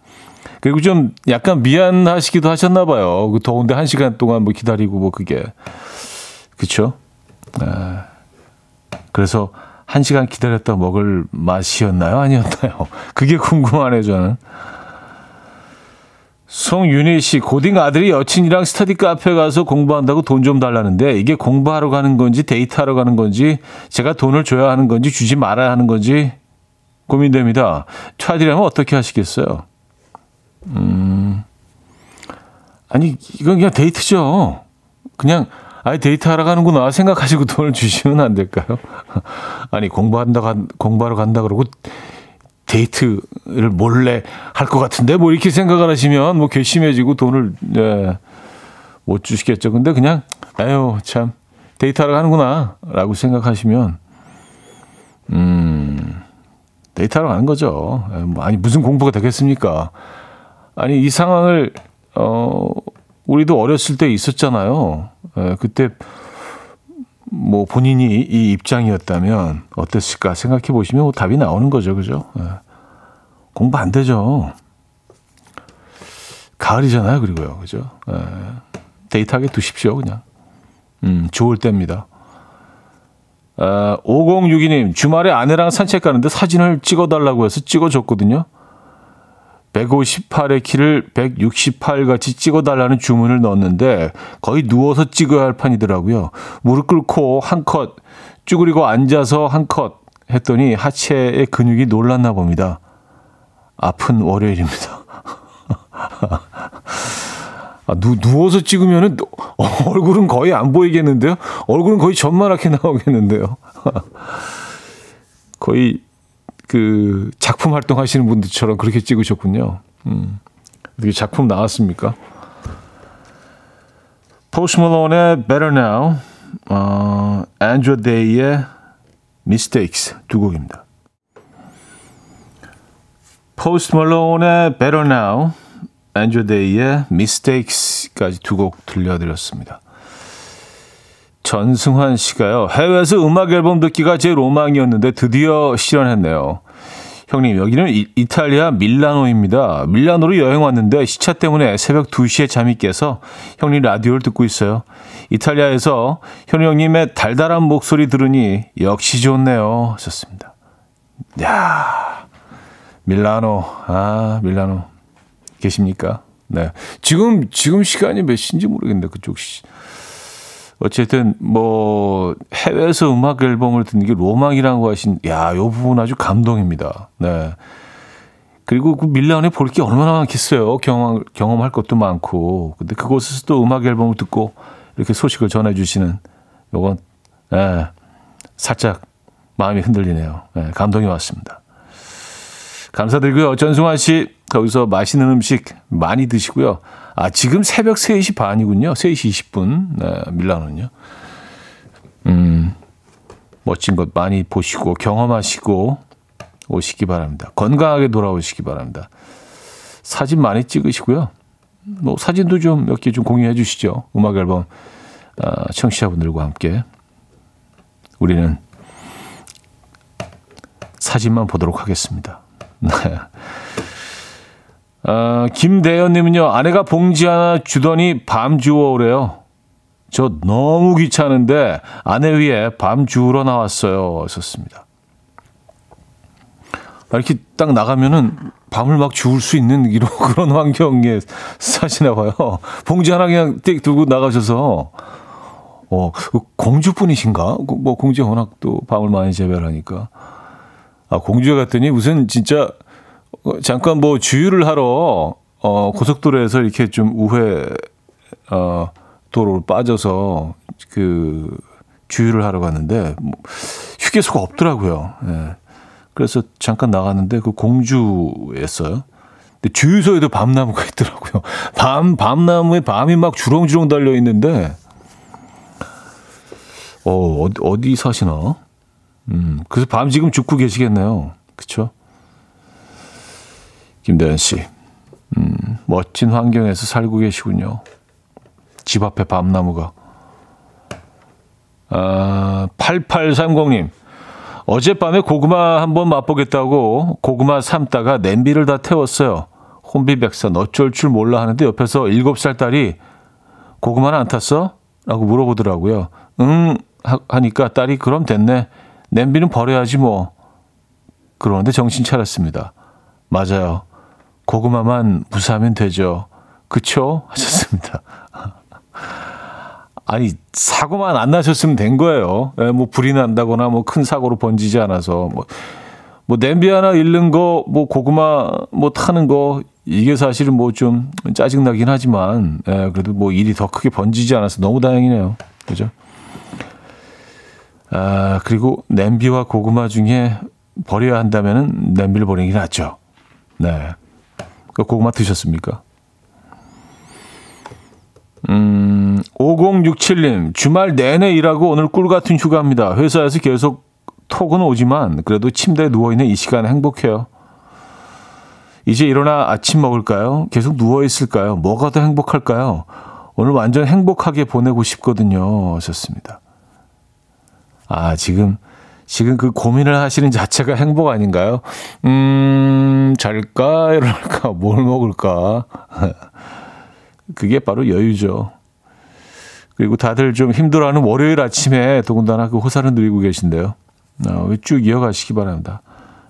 그리고 좀 약간 미안하시기도 하셨나 봐요. 그 더운데 한 시간 동안 뭐 기다리고 뭐 그게 그렇죠. 아, 그래서 한 시간 기다렸다 먹을 맛이었나요, 아니었나요? 그게 궁금하네요, 저는. 송윤희 씨, 고딩 아들이 여친이랑 스터디 카페 가서 공부한다고 돈 좀 달라는데 이게 공부하러 가는 건지 데이트하러 가는 건지 제가 돈을 줘야 하는 건지 주지 말아야 하는 건지 고민됩니다. 차디라면 어떻게 하시겠어요? 음, 아니, 이건 그냥 데이트죠. 그냥, 아이, 데이트하러 가는구나 생각하시고 돈을 주시면 안 될까요? 아니, 공부한다, 간, 공부하러 간다 그러고 데이트를 몰래 할 것 같은데, 뭐 이렇게 생각을 하시면 뭐 괘씸해지고 돈을, 예, 못 주시겠죠. 근데 그냥, 아유, 참, 데이트하러 가는구나 라고 생각하시면 음, 데이트하러 가는 거죠. 아니, 무슨 공부가 되겠습니까? 아니, 이 상황을, 어, 우리도 어렸을 때 있었잖아요. 에, 그때, 뭐, 본인이 이, 이 입장이었다면 어땠을까 생각해 보시면 뭐 답이 나오는 거죠. 그죠? 에, 공부 안 되죠. 가을이잖아요. 그리고요. 그죠? 에, 데이트하게 두십시오. 그냥. 음, 좋을 때입니다. 아, 오공육이 님, 주말에 아내랑 산책 가는데 사진을 찍어달라고 해서 찍어줬거든요. 백오십팔의 키를 백육십팔같이 찍어달라는 주문을 넣었는데 거의 누워서 찍어야 할 판이더라고요. 무릎 꿇고 한 컷, 쭈그리고 앉아서 한 컷 했더니 하체의 근육이 놀랐나 봅니다. 아픈 월요일입니다. 아, 누, 누워서 찍으면은 얼굴은 거의 안 보이겠는데요? 얼굴은 거의 전만하게 나오겠는데요? 거의 그 작품 활동하시는 분들처럼 그렇게 찍으셨군요. 음. 어떻게 작품 나왔습니까? 포스트 말론의 Better Now, 어, Andrew Day의 Mistakes 두 곡입니다. 포스트 말론의 Better Now, Andrew Day의 Mistakes까지 두 곡 들려드렸습니다. 전승환 씨가요. 해외에서 음악 앨범 듣기가 제 로망이었는데 드디어 실현했네요. 형님, 여기는 이, 이탈리아 밀라노입니다. 밀라노로 여행 왔는데 시차 때문에 새벽 두 시에 잠이 깨서 형님 라디오를 듣고 있어요. 이탈리아에서 현우 형님의 달달한 목소리 들으니 역시 좋네요. 좋습니다. 야, 밀라노. 아, 밀라노. 계십니까? 네. 지금, 지금 시간이 몇 시인지 모르겠는데, 그쪽 시. 어쨌든, 뭐, 해외에서 음악 앨범을 듣는 게 로망이라고 하신, 야, 요 부분 아주 감동입니다. 네. 그리고 그 밀라노에 볼 게 얼마나 많겠어요. 경험, 경험할 것도 많고. 근데 그곳에서 또 음악 앨범을 듣고 이렇게 소식을 전해주시는 요건, 예, 살짝 마음이 흔들리네요. 예, 감동이 왔습니다. 감사드리고요. 전승환 씨, 거기서 맛있는 음식 많이 드시고요. 아, 지금 새벽 세 시 반이군요. 세 시 이십 분. 네, 밀라노는요. 음, 멋진 것 많이 보시고 경험하시고 오시기 바랍니다. 건강하게 돌아오시기 바랍니다. 사진 많이 찍으시고요. 뭐 사진도 좀 몇 개 좀 공유해 주시죠. 음악 앨범 아, 청취자분들과 함께 우리는 사진만 보도록 하겠습니다. 네. 어, 김대현님은요. 아내가 봉지 하나 주더니 밤 주워오래요. 저 너무 귀찮은데 아내 위에 밤 주우러 나왔어요. 썼습니다. 이렇게 딱 나가면은 밤을 막 주울 수 있는 이런 그런 환경에 사시나 봐요. 봉지 하나 그냥 띡 들고 나가셔서 어, 공주뿐이신가? 뭐 공주 워낙 또 밤을 많이 재배하니까. 아, 공주에 갔더니 무슨 진짜 잠깐 뭐 주유를 하러 어, 고속도로에서 이렇게 좀 우회 어, 도로로 빠져서 그 주유를 하러 갔는데 뭐 휴게소가 없더라고요. 예. 그래서 잠깐 나갔는데 그 공주였어요. 근데 주유소에도 밤나무가 있더라고요. 밤 밤나무에 밤이 막 주렁주렁 달려 있는데 어, 어디, 어디 사시나? 음, 그래서 밤 지금 죽고 계시겠네요. 그렇죠? 김대현 씨, 음, 멋진 환경에서 살고 계시군요. 집 앞에 밤나무가. 아, 팔팔삼공 님, 어젯밤에 고구마 한번 맛보겠다고 고구마 삶다가 냄비를 다 태웠어요. 혼비백산 어쩔 줄 몰라 하는데 옆에서 일곱 살 딸이 고구마는 안 탔어? 라고 물어보더라고요. 응 하, 하니까 딸이 그럼 됐네. 냄비는 버려야지 뭐. 그러는데 정신 차렸습니다. 맞아요. 고구마만 무사하면 되죠. 그쵸? 하셨습니다. 아니, 사고만 안 나셨으면 된 거예요. 네, 뭐 불이 난다거나 뭐 큰 사고로 번지지 않아서 뭐, 뭐 냄비 하나 잃는 거, 뭐 고구마 뭐 타는 거 이게 사실은 뭐 좀 짜증 나긴 하지만 네, 그래도 뭐 일이 더 크게 번지지 않아서 너무 다행이네요. 그죠? 아, 그리고 냄비와 고구마 중에 버려야 한다면은 냄비를 버리는 게 낫죠. 네. 고구마 드셨습니까? 음, 오공육칠 님, 주말 내내 일하고 오늘 꿀 같은 휴가입니다. 회사에서 계속 톡은 오지만 그래도 침대에 누워있는 이 시간 행복해요. 이제 일어나 아침 먹을까요? 계속 누워있을까요? 뭐가 더 행복할까요? 오늘 완전 행복하게 보내고 싶거든요. 하셨습니다. 아, 지금, 지금 그 고민을 하시는 자체가 행복 아닌가요? 음, 잘까? 이럴까? 뭘 먹을까? 그게 바로 여유죠. 그리고 다들 좀 힘들어하는 월요일 아침에 더군다나 그 호사를 누리고 계신데요. 어, 쭉 이어가시기 바랍니다.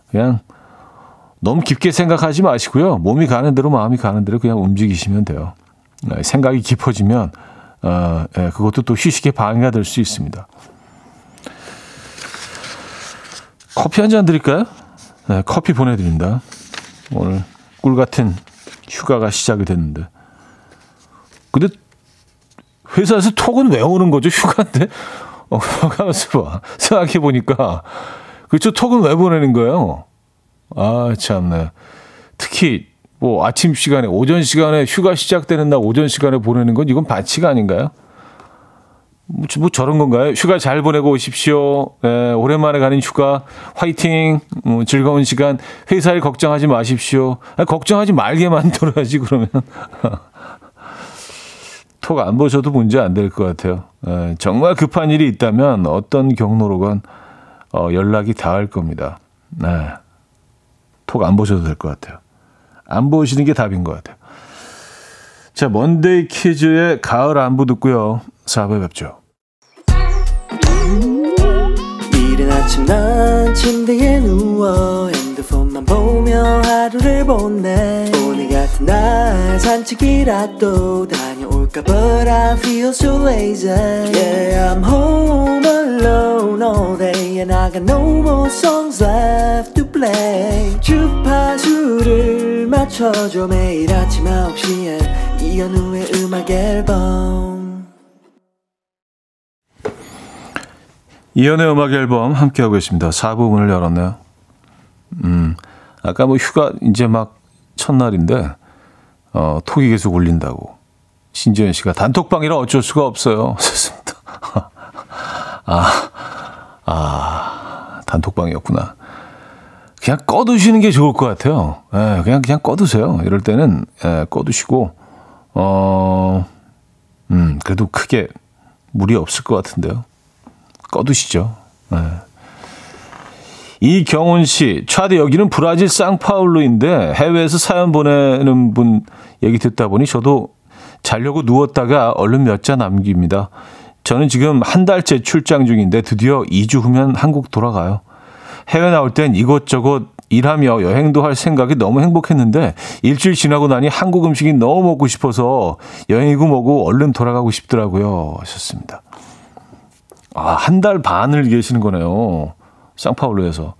그냥 너무 깊게 생각하지 마시고요. 몸이 가는 대로 마음이 가는 대로 그냥 움직이시면 돼요. 생각이 깊어지면 어, 예, 그것도 또 휴식에 방해가 될 수 있습니다. 커피 한 잔 드릴까요? 네, 커피 보내드립니다. 오늘 꿀같은 휴가가 시작이 됐는데. 근데 회사에서 톡은 왜 오는 거죠? 휴가인데? 어, 가면서 봐. 생각해보니까. 그쵸? 톡은 왜 보내는 거예요? 아, 참네. 특히, 뭐, 아침 시간에, 오전 시간에 휴가 시작되는 날 오전 시간에 보내는 건 이건 반칙 아닌가요? 뭐, 뭐 저런 건가요? 휴가 잘 보내고 오십시오. 네, 오랜만에 가는 휴가. 화이팅. 음, 즐거운 시간. 회사일 걱정하지 마십시오. 아니, 걱정하지 말게 만들어야지, 그러면. 톡 안 보셔도 문제 안 될 것 같아요. 에, 정말 급한 일이 있다면 어떤 경로로건 어, 연락이 닿을 겁니다. 톡 안 보셔도 될 것 같아요. 안 보시는 게 답인 것 같아요. 자, 먼데이 키즈의 가을 안부 듣고요. 사 부에 뵙죠. 이른 아침 난 침대에 누워 핸드폰만 보며 하루를 보내 오늘 같은 날 산책이라도 다녀올까 But I feel so lazy Yeah, I'm home alone all day And I got no more songs left to play 주파수를 맞춰줘 매일 아침 아홉 시에 이현우의 음악 앨범 이연의 음악 앨범 함께하고 있습니다. 사 부 문을 열었네요. 음, 아까 뭐 휴가 이제 막 첫날인데 어, 톡이 계속 울린다고. 신지현 씨가 단톡방이라 어쩔 수가 없어요. 좋습니다. 아, 아, 단톡방이었구나. 그냥 꺼두시는 게 좋을 것 같아요. 예, 그냥 그냥 꺼두세요. 이럴 때는 예, 꺼두시고 어, 음, 그래도 크게 무리 없을 것 같은데요. 꺼두시죠. 네. 이경훈 씨, 차디 여기는 브라질 상파울루인데 해외에서 사연 보내는 분 얘기 듣다 보니 저도 자려고 누웠다가 얼른 몇 자 남깁니다. 저는 지금 한 달째 출장 중인데 드디어 이 주 후면 한국 돌아가요. 해외 나올 땐 이것저것 일하며 여행도 할 생각이 너무 행복했는데 일주일 지나고 나니 한국 음식이 너무 먹고 싶어서 여행이고 뭐고 얼른 돌아가고 싶더라고요. 하셨습니다. 아, 한 달 반을 계시는 거네요. 상파울루에서.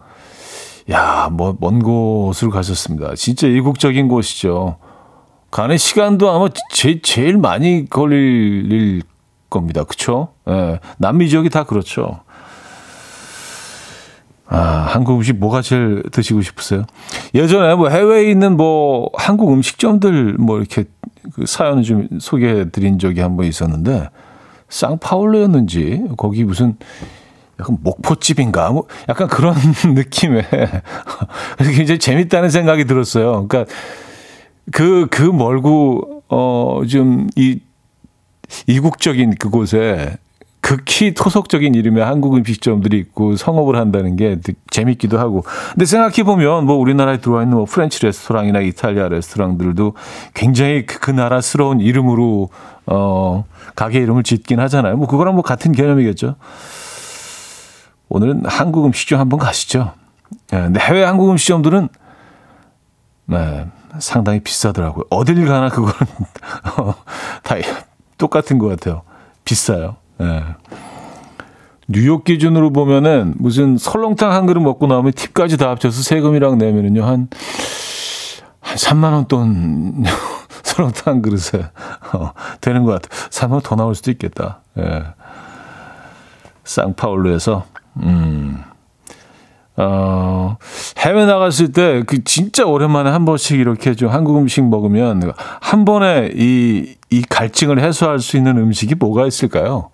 야, 뭐, 먼 곳으로 가셨습니다. 진짜 이국적인 곳이죠. 가는 시간도 아마 제, 제일 많이 걸릴 겁니다. 그쵸? 예, 남미 지역이 다 그렇죠. 아, 한국 음식 뭐가 제일 드시고 싶으세요? 예전에 뭐 해외에 있는 뭐 한국 음식점들 뭐 이렇게 그 사연을 좀 소개해 드린 적이 한 번 있었는데 상파울루였는지 거기 무슨 약간 목포집인가 뭐 약간 그런 느낌의 굉장히 재밌다는 생각이 들었어요. 그러니까 그, 그 멀고 어, 좀 이 이국적인 그곳에 극히 토속적인 이름의 한국 음식점들이 있고 성업을 한다는 게 재밌기도 하고. 근데 생각해 보면 뭐 우리나라에 들어와 있는 뭐 프렌치 레스토랑이나 이탈리아 레스토랑들도 굉장히 그, 그 나라스러운 이름으로 어 가게 이름을 짓긴 하잖아요. 뭐 그거랑 뭐 같은 개념이겠죠. 오늘은 한국 음식점 한번 가시죠. 네, 근데 해외 한국 음식점들은 네, 상당히 비싸더라고요. 어딜 가나 그거는 다 똑같은 것 같아요. 비싸요. 네. 뉴욕 기준으로 보면은 무슨 설렁탕 한 그릇 먹고 나오면 팁까지 다 합쳐서 세금이랑 내면은요 한, 한 삼만 원 돈 설렁탕 한 그릇에 어, 되는 것 같아요. 삼만 원 더 나올 수도 있겠다. 예. 상파울루에서 음. 어, 해외 나갔을 때 그 진짜 오랜만에 한 번씩 이렇게 좀 한국 음식 먹으면 한 번에 이, 이 갈증을 해소할 수 있는 음식이 뭐가 있을까요?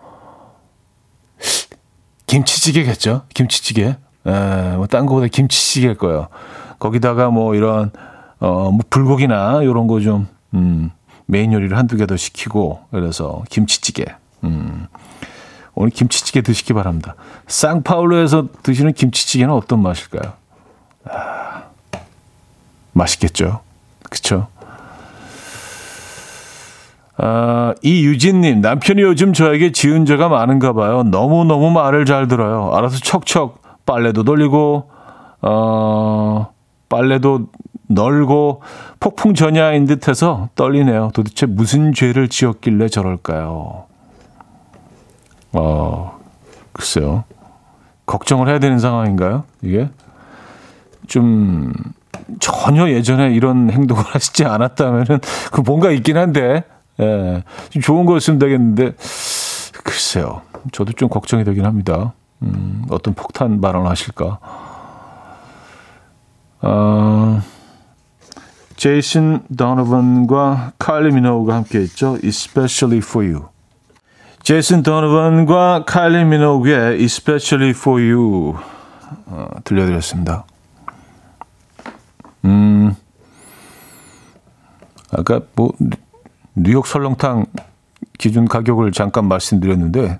김치찌개겠죠? 김치찌개. 에, 뭐 딴 거보다 김치찌개일 거예요. 거기다가 뭐 이런 어, 뭐 불고기나 이런 거 좀 음, 메인 요리를 한두 개 더 시키고 그래서 김치찌개. 음. 오늘 김치찌개 드시기 바랍니다. 상파울루에서 드시는 김치찌개는 어떤 맛일까요? 아, 맛있겠죠. 그렇죠? 아, 이유진님, 남편이 요즘 저에게 지은 죄가 많은가 봐요. 너무너무 말을 잘 들어요. 알아서 척척 빨래도 돌리고 어, 빨래도 널고 폭풍 전야인 듯해서 떨리네요. 도대체 무슨 죄를 지었길래 저럴까요? 어, 글쎄요. 걱정을 해야 되는 상황인가요? 이게 좀 전혀 예전에 이런 행동을 하시지 않았다면은 그 뭔가 있긴 한데, 예, 좀 좋은 거였으면 되겠는데 글쎄요. 저도 좀 걱정이 되긴 합니다. 음, 어떤 폭탄 발언을 하실까? 어, 제이슨 도너번과 카일리 미노우가 함께 있죠. Especially for you. 제이슨 도너번과 카일리 미노우의 Especially for You 어, 들려드렸습니다. 음, 아까 뭐 뉴욕 설렁탕 기준 가격을 잠깐 말씀드렸는데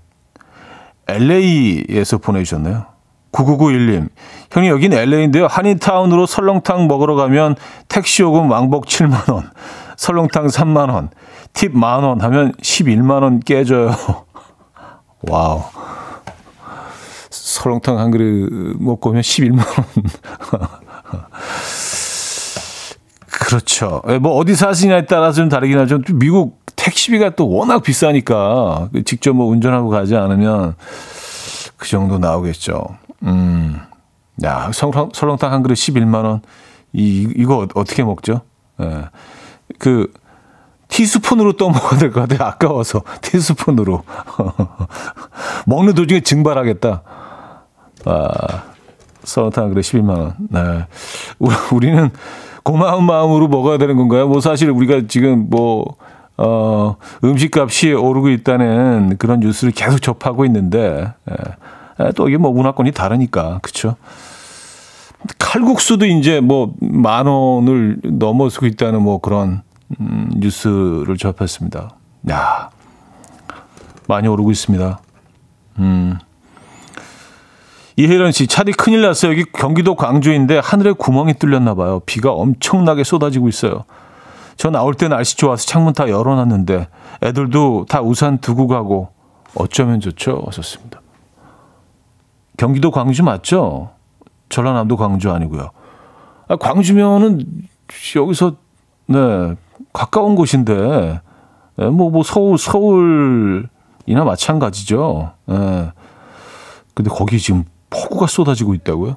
엘에이에서 보내주셨네요. 구구구일님, 형님 여긴 엘에이인데요. 한인타운으로 설렁탕 먹으러 가면 택시 요금 왕복 칠만 원, 설렁탕 삼만 원, 팁 만 원 하면 십일만 원 깨져요. 와우. 설렁탕 한 그릇 먹고 오면 십일만 원. 그렇죠. 뭐 어디 사시냐에 따라서 좀 다르긴 하죠. 미국 택시비가 또 워낙 비싸니까 직접 뭐 운전하고 가지 않으면 그 정도 나오겠죠. 음, 야, 설렁탕, 설렁탕 한 그릇 십일만 원. 이, 이거 어떻게 먹죠? 예. 그, 티스푼으로 또 먹어야 될 것 같아요. 아까워서. 티스푼으로. 먹는 도중에 증발하겠다. 아, 설렁탕 한 그릇 십일만 원. 네. 우리는 고마운 마음으로 먹어야 되는 건가요? 뭐 사실 우리가 지금 뭐, 어, 음식값이 오르고 있다는 그런 뉴스를 계속 접하고 있는데, 예. 또 이게 뭐 문화권이 다르니까, 그쵸? 칼국수도 이제 뭐 만 원을 넘어서고 있다는 뭐 그런, 음, 뉴스를 접했습니다. 야, 많이 오르고 있습니다. 음. 이혜련 씨, 차디 큰일 났어요. 여기 경기도 광주인데 하늘에 구멍이 뚫렸나 봐요. 비가 엄청나게 쏟아지고 있어요. 저 나올 때 날씨 좋아서 창문 다 열어놨는데 애들도 다 우산 두고 가고 어쩌면 좋죠? 하셨습니다. 경기도 광주 맞죠? 전라남도 광주 아니고요. 아, 광주면은 여기서 네 가까운 곳인데 뭐뭐 뭐 서울 서울이나 마찬가지죠. 네. 근데 거기 지금 폭우가 쏟아지고 있다고요?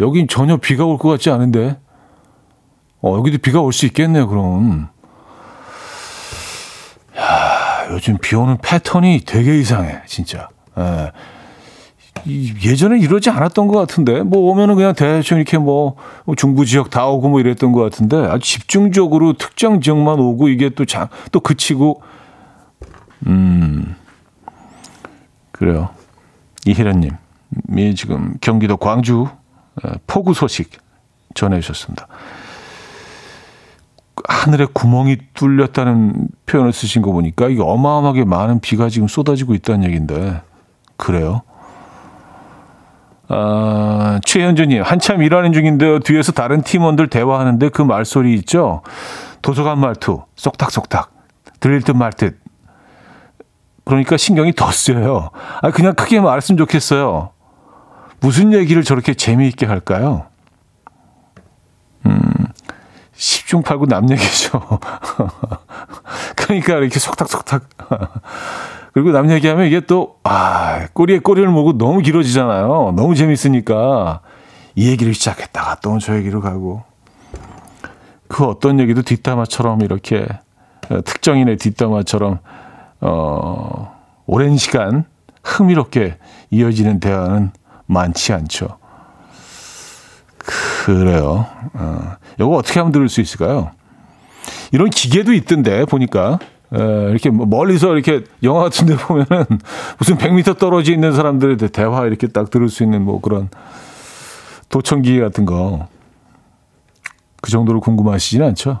여긴 전혀 비가 올 것 같지 않은데. 어, 여기도 비가 올 수 있겠네요, 그럼. 야, 요즘 비 오는 패턴이 되게 이상해, 진짜. 예. 예전에 이러지 않았던 것 같은데, 뭐 오면은 그냥 대충 이렇게 뭐 중부 지역 다 오고 뭐 이랬던 것 같은데, 아주 집중적으로 특정 지역만 오고 이게 또 장, 또 그치고, 음, 그래요. 이혜련님이 지금 경기도 광주 폭우 소식 전해주셨습니다. 하늘에 구멍이 뚫렸다는 표현을 쓰신 거 보니까 이게 어마어마하게 많은 비가 지금 쏟아지고 있다는 얘기인데 그래요? 아, 최현준님, 한참 일하는 중인데요. 뒤에서 다른 팀원들 대화하는데 그 말소리 있죠? 도서관 말투, 쏙닥쏙닥, 들릴 듯 말 듯. 그러니까 신경이 더 쓰여요. 아, 그냥 크게 말했으면 좋겠어요. 무슨 얘기를 저렇게 재미있게 할까요? 음, 십중 팔구 남 얘기죠. 그러니까 이렇게 속닥속닥. 그리고 남 얘기하면 이게 또, 아, 꼬리에 꼬리를 물고 너무 길어지잖아요. 너무 재밌으니까. 이 얘기를 시작했다가 또 저 얘기로 가고. 그 어떤 얘기도 뒷담화처럼 이렇게 특정인의 뒷담화처럼 어, 오랜 시간 흥미롭게 이어지는 대화는 많지 않죠. 그래요. 어, 이거 어떻게 하면 들을 수 있을까요? 이런 기계도 있던데 보니까 에, 이렇게 멀리서 이렇게 영화 같은데 보면은 무슨 백 미터 떨어져 있는 사람들의 대화 이렇게 딱 들을 수 있는 뭐 그런 도청기 같은 거 그 정도로 궁금하시진 않죠.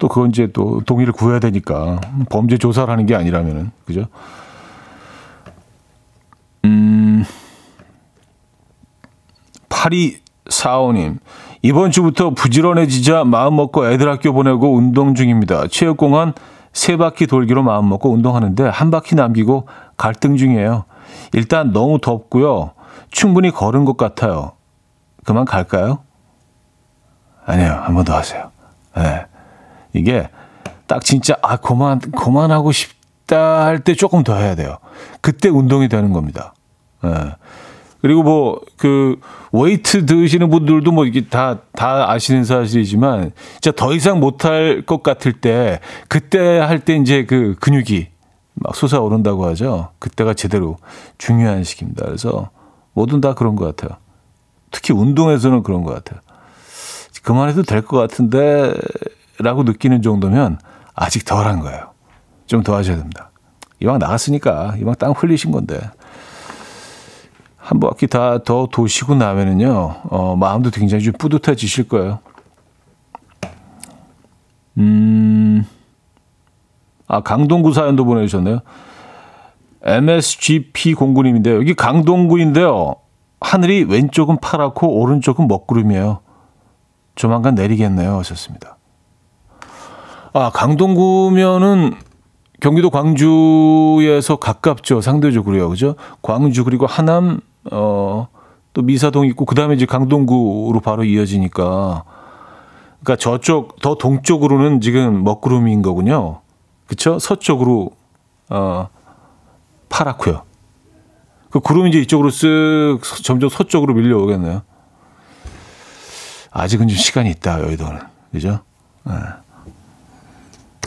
또 그건 이제 또 동의를 구해야 되니까 범죄 조사를 하는 게 아니라면은 그죠? 음, 팔이사오님 이번 주부터 부지런해지자 마음먹고 애들 학교 보내고 운동 중입니다. 체육공원 세 바퀴 돌기로 마음먹고 운동하는데 한 바퀴 남기고 갈등 중이에요. 일단 너무 덥고요. 충분히 걸은 것 같아요. 그만 갈까요? 아니요. 한 번 더 하세요. 네. 이게 딱 진짜 아 그만 그만하고 싶다 할 때 조금 더 해야 돼요. 그때 운동이 되는 겁니다. 네. 그리고 뭐 그 웨이트 드시는 분들도 뭐 이게 다 다 아시는 사실이지만 진짜 더 이상 못할 것 같을 때 그때 할 때 이제 그 근육이 막 솟아오른다고 하죠. 그때가 제대로 중요한 시기입니다. 그래서 뭐든 다 그런 것 같아요. 특히 운동에서는 그런 것 같아요. 그만해도 될 것 같은데 라고 느끼는 정도면 아직 덜한 거예요. 좀 더 하셔야 됩니다. 이왕 나갔으니까 이왕 땅 흘리신 건데 한 바퀴 다 더 도시고 나면은요 어, 마음도 굉장히 좀 뿌듯해지실 거예요. 음, 아 강동구 사연도 보내주셨네요. 엠에스지피공구님인데요. 여기 강동구인데요. 하늘이 왼쪽은 파랗고 오른쪽은 먹구름이에요. 조만간 내리겠네요. 하셨습니다. 아, 강동구면은 경기도 광주에서 가깝죠. 상대적으로요. 그죠? 광주 그리고 하남, 어, 또 미사동 있고, 그 다음에 이제 강동구로 바로 이어지니까. 그러니까 저쪽, 더 동쪽으로는 지금 먹구름인 거군요. 그쵸? 서쪽으로, 어, 파랗고요. 그 구름이 이제 이쪽으로 쓱 점점 서쪽으로 밀려오겠네요. 아직은 좀 시간이 있다, 여의도는. 그죠? 네.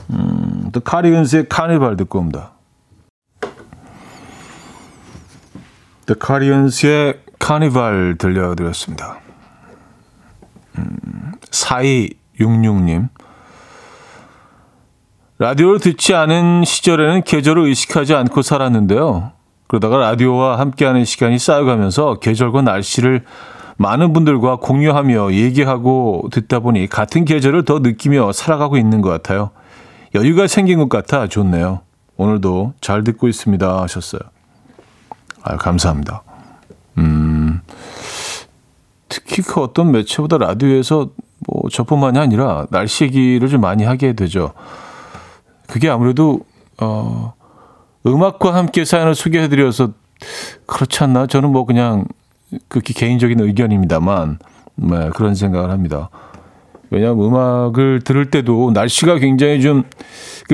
음, 또 카리건스의 카니발 듣고 옵니다. 또 카리건스의 카니발 들려드렸습니다. 음, 사이육육님 라디오를 듣지 않은 시절에는 계절을 의식하지 않고 살았는데요. 그러다가 라디오와 함께하는 시간이 쌓여가면서 계절과 날씨를 많은 분들과 공유하며 얘기하고 듣다 보니 같은 계절을 더 느끼며 살아가고 있는 것 같아요. 여유가 생긴 것 같아 좋네요. 오늘도 잘 듣고 있습니다 하셨어요. 아, 감사합니다. 음, 특히 그 어떤 매체보다 라디오에서 뭐 저뿐만이 아니라 날씨 얘기를 좀 많이 하게 되죠. 그게 아무래도 어, 음악과 함께 사연을 소개해드려서 그렇지 않나? 저는 뭐 그냥 극히 개인적인 의견입니다만 네, 그런 생각을 합니다. 왜냐하면 음악을 들을 때도 날씨가 굉장히 좀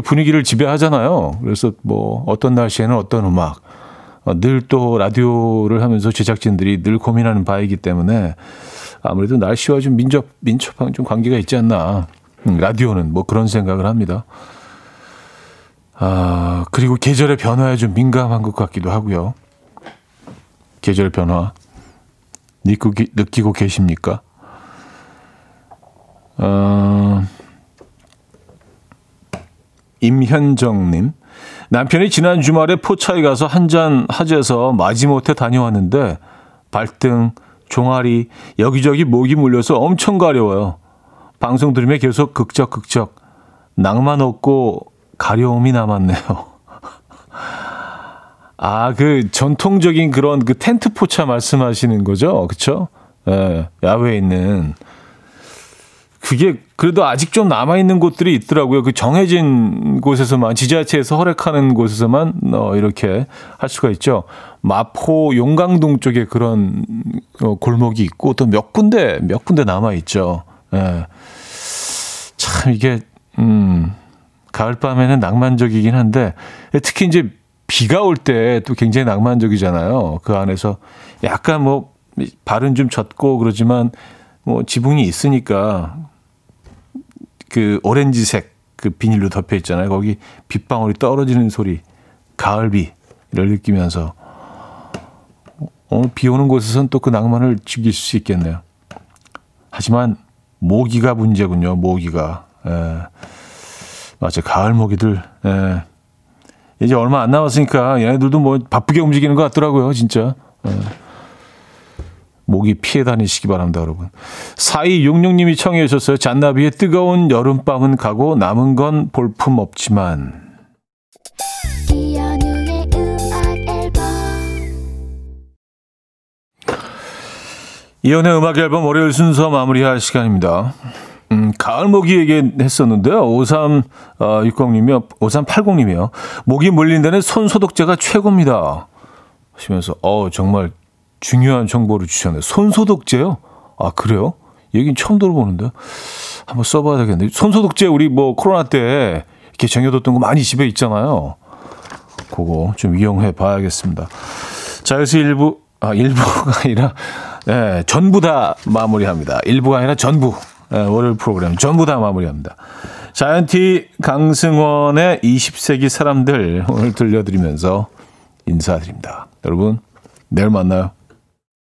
분위기를 지배하잖아요. 그래서 뭐 어떤 날씨에는 어떤 음악. 늘 또 라디오를 하면서 제작진들이 늘 고민하는 바이기 때문에 아무래도 날씨와 좀 민첩, 민첩한 좀 관계가 있지 않나. 라디오는 뭐 그런 생각을 합니다. 아, 그리고 계절의 변화에 좀 민감한 것 같기도 하고요. 계절 변화. 느끼고, 느끼고 계십니까? 어, 임현정님 남편이 지난 주말에 포차에 가서 한잔 하재서 마지못해 다녀왔는데 발등, 종아리, 여기저기 목이 물려서 엄청 가려워요. 방송 들으며 계속 극적극적 낭만 없고 가려움이 남았네요. 아, 그 전통적인 그런 그 텐트 포차 말씀하시는 거죠? 그쵸? 예, 야외에 있는 그게 그래도 아직 좀 남아있는 곳들이 있더라고요. 그 정해진 곳에서만, 지자체에서 허락하는 곳에서만 어, 이렇게 할 수가 있죠. 마포 용강동 쪽에 그런 어, 골목이 있고 또 몇 군데, 몇 군데 남아있죠. 예. 참 이게 음, 가을밤에는 낭만적이긴 한데 특히 이제 비가 올 때 또 굉장히 낭만적이잖아요. 그 안에서 약간 뭐 발은 좀 젖고 그러지만 뭐 지붕이 있으니까 그 오렌지색 그 비닐로 덮여 있잖아요. 거기 빗방울이 떨어지는 소리, 가을비를 느끼면서 오늘 비 오는 곳에서는 또 그 낭만을 즐길 수 있겠네요. 하지만 모기가 문제군요. 모기가. 에. 맞아요. 가을 모기들. 에. 이제 얼마 안 남았으니까 얘네들도 뭐 바쁘게 움직이는 것 같더라고요. 진짜. 에. 모기 피해 다니시기 바랍니다, 여러분. 사이육육님이 청해 주셨어요. 잔나비의 뜨거운 여름밤은 가고 남은 건 볼품 없지만. 이연우의 음악 앨범. 이연우의 음악 앨범 월요일 순서 마무리할 시간입니다. 음, 가을 모기 얘기했었는데요. 오삼육공님이요. 오삼팔공님이요. 모기 물린 데는 손 소독제가 최고입니다. 하시면서 어 정말 중요한 정보를 주셨네요. 손 소독제요? 아 그래요? 얘긴 처음 들어보는데 한번 써봐야 되겠네요. 손 소독제 우리 뭐 코로나 때 이렇게 쟁여뒀던 거 많이 집에 있잖아요. 그거 좀 이용해 봐야겠습니다. 자, 그래서 일부 아 일부가 아니라 네, 전부 다 마무리합니다. 일부가 아니라 전부. 네, 월요일 프로그램 전부 다 마무리합니다. 자이언티 강승원의 이십 세기 사람들 오늘 들려드리면서 인사드립니다. 여러분, 내일 만나요.